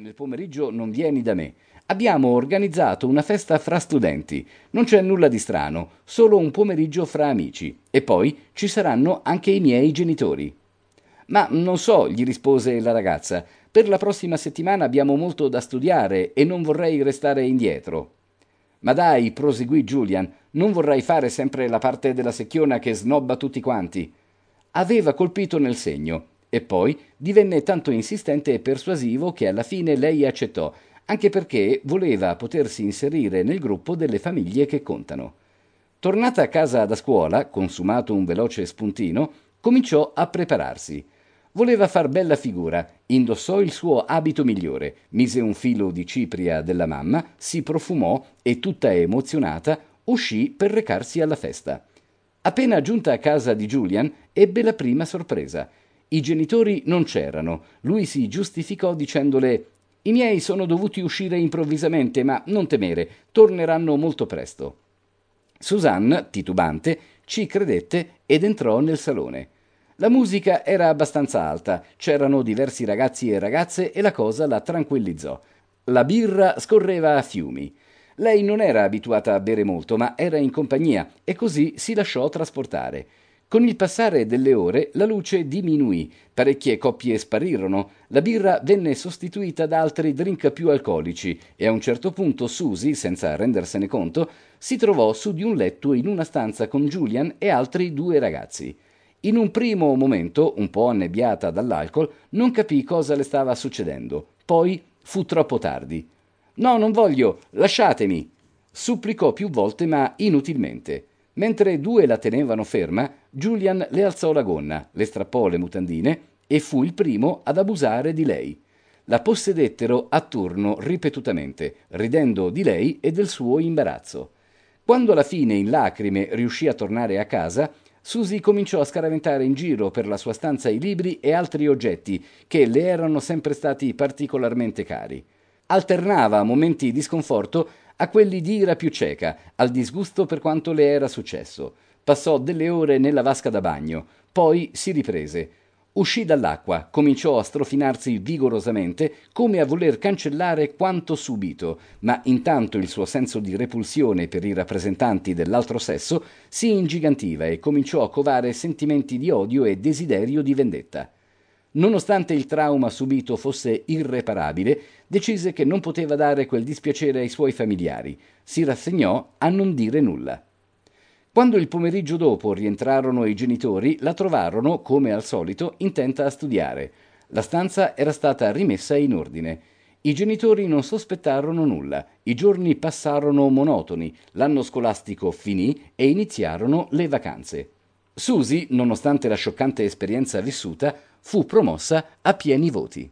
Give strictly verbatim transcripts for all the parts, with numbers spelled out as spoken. nel pomeriggio non vieni da me. Abbiamo organizzato una festa fra studenti, non c'è nulla di strano, solo un pomeriggio fra amici, e poi ci saranno anche i miei genitori. Ma non so, gli rispose la ragazza, per la prossima settimana abbiamo molto da studiare e non vorrei restare indietro. Ma dai, proseguì Julian, non vorrai fare sempre la parte della secchiona che snobba tutti quanti. Aveva colpito nel segno, e poi divenne tanto insistente e persuasivo che alla fine lei accettò, anche perché voleva potersi inserire nel gruppo delle famiglie che contano. Tornata a casa da scuola, consumato un veloce spuntino, cominciò a prepararsi. Voleva far bella figura, indossò il suo abito migliore, mise un filo di cipria della mamma, si profumò e, tutta emozionata, uscì per recarsi alla festa. Appena giunta a casa di Julian, ebbe la prima sorpresa. I genitori non c'erano, lui si giustificò dicendole: «I miei sono dovuti uscire improvvisamente, ma non temere, torneranno molto presto». Suzanne, titubante, ci credette ed entrò nel salone. La musica era abbastanza alta, c'erano diversi ragazzi e ragazze e la cosa la tranquillizzò. La birra scorreva a fiumi. Lei non era abituata a bere molto, ma era in compagnia e così si lasciò trasportare. Con il passare delle ore la luce diminuì, parecchie coppie sparirono, la birra venne sostituita da altri drink più alcolici e a un certo punto Susie, senza rendersene conto, si trovò su di un letto in una stanza con Julian e altri due ragazzi. In un primo momento, un po' annebbiata dall'alcol, non capì cosa le stava succedendo, poi fu troppo tardi. «No, non voglio, lasciatemi!» supplicò più volte ma inutilmente. Mentre due la tenevano ferma, Julian le alzò la gonna, le strappò le mutandine e fu il primo ad abusare di lei. La possedettero a turno ripetutamente, ridendo di lei e del suo imbarazzo. Quando alla fine, in lacrime, riuscì a tornare a casa, Susie cominciò a scaraventare in giro per la sua stanza i libri e altri oggetti che le erano sempre stati particolarmente cari. Alternava momenti di sconforto a quelli di ira più cieca, al disgusto per quanto le era successo. Passò delle ore nella vasca da bagno, poi si riprese. Uscì dall'acqua, cominciò a strofinarsi vigorosamente, come a voler cancellare quanto subito, ma intanto il suo senso di repulsione per i rappresentanti dell'altro sesso si ingigantiva e cominciò a covare sentimenti di odio e desiderio di vendetta. Nonostante il trauma subito fosse irreparabile, decise che non poteva dare quel dispiacere ai suoi familiari. Si rassegnò a non dire nulla. Quando il pomeriggio dopo rientrarono i genitori, la trovarono, come al solito, intenta a studiare. La stanza era stata rimessa in ordine. I genitori non sospettarono nulla. I giorni passarono monotoni, l'anno scolastico finì e iniziarono le vacanze. Susie, nonostante la scioccante esperienza vissuta, fu promossa a pieni voti.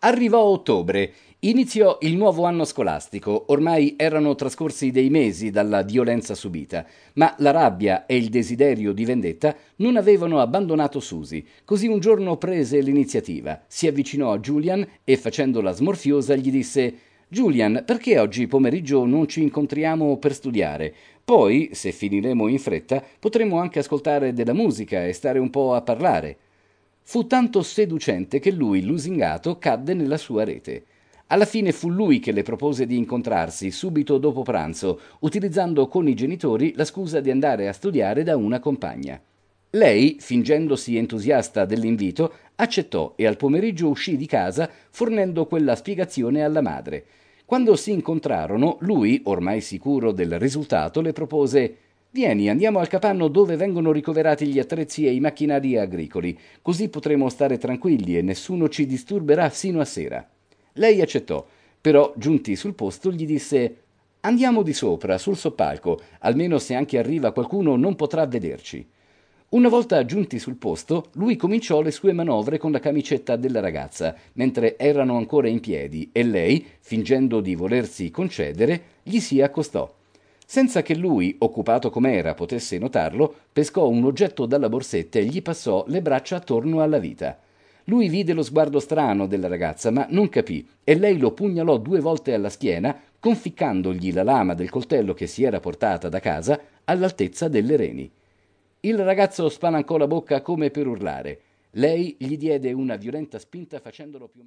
Arrivò ottobre, iniziò il nuovo anno scolastico, ormai erano trascorsi dei mesi dalla violenza subita, ma la rabbia e il desiderio di vendetta non avevano abbandonato Susie, così un giorno prese l'iniziativa, si avvicinò a Julian e facendola smorfiosa gli disse: «Julian, perché oggi pomeriggio non ci incontriamo per studiare? Poi, se finiremo in fretta, potremo anche ascoltare della musica e stare un po' a parlare». Fu tanto seducente che lui, lusingato, cadde nella sua rete. Alla fine fu lui che le propose di incontrarsi subito dopo pranzo, utilizzando con i genitori la scusa di andare a studiare da una compagna. Lei, fingendosi entusiasta dell'invito, accettò e al pomeriggio uscì di casa fornendo quella spiegazione alla madre. Quando si incontrarono, lui, ormai sicuro del risultato, le propose: «Vieni, andiamo al capanno dove vengono ricoverati gli attrezzi e i macchinari agricoli, così potremo stare tranquilli e nessuno ci disturberà sino a sera». Lei accettò, però giunti sul posto gli disse: «Andiamo di sopra, sul soppalco, almeno se anche arriva qualcuno non potrà vederci». Una volta giunti sul posto, lui cominciò le sue manovre con la camicetta della ragazza, mentre erano ancora in piedi, e lei, fingendo di volersi concedere, gli si accostò. Senza che lui, occupato com'era, potesse notarlo, pescò un oggetto dalla borsetta e gli passò le braccia attorno alla vita. Lui vide lo sguardo strano della ragazza, ma non capì, e lei lo pugnalò due volte alla schiena, conficcandogli la lama del coltello che si era portata da casa all'altezza delle reni. Il ragazzo spalancò la bocca come per urlare. Lei gli diede una violenta spinta facendolo piombare.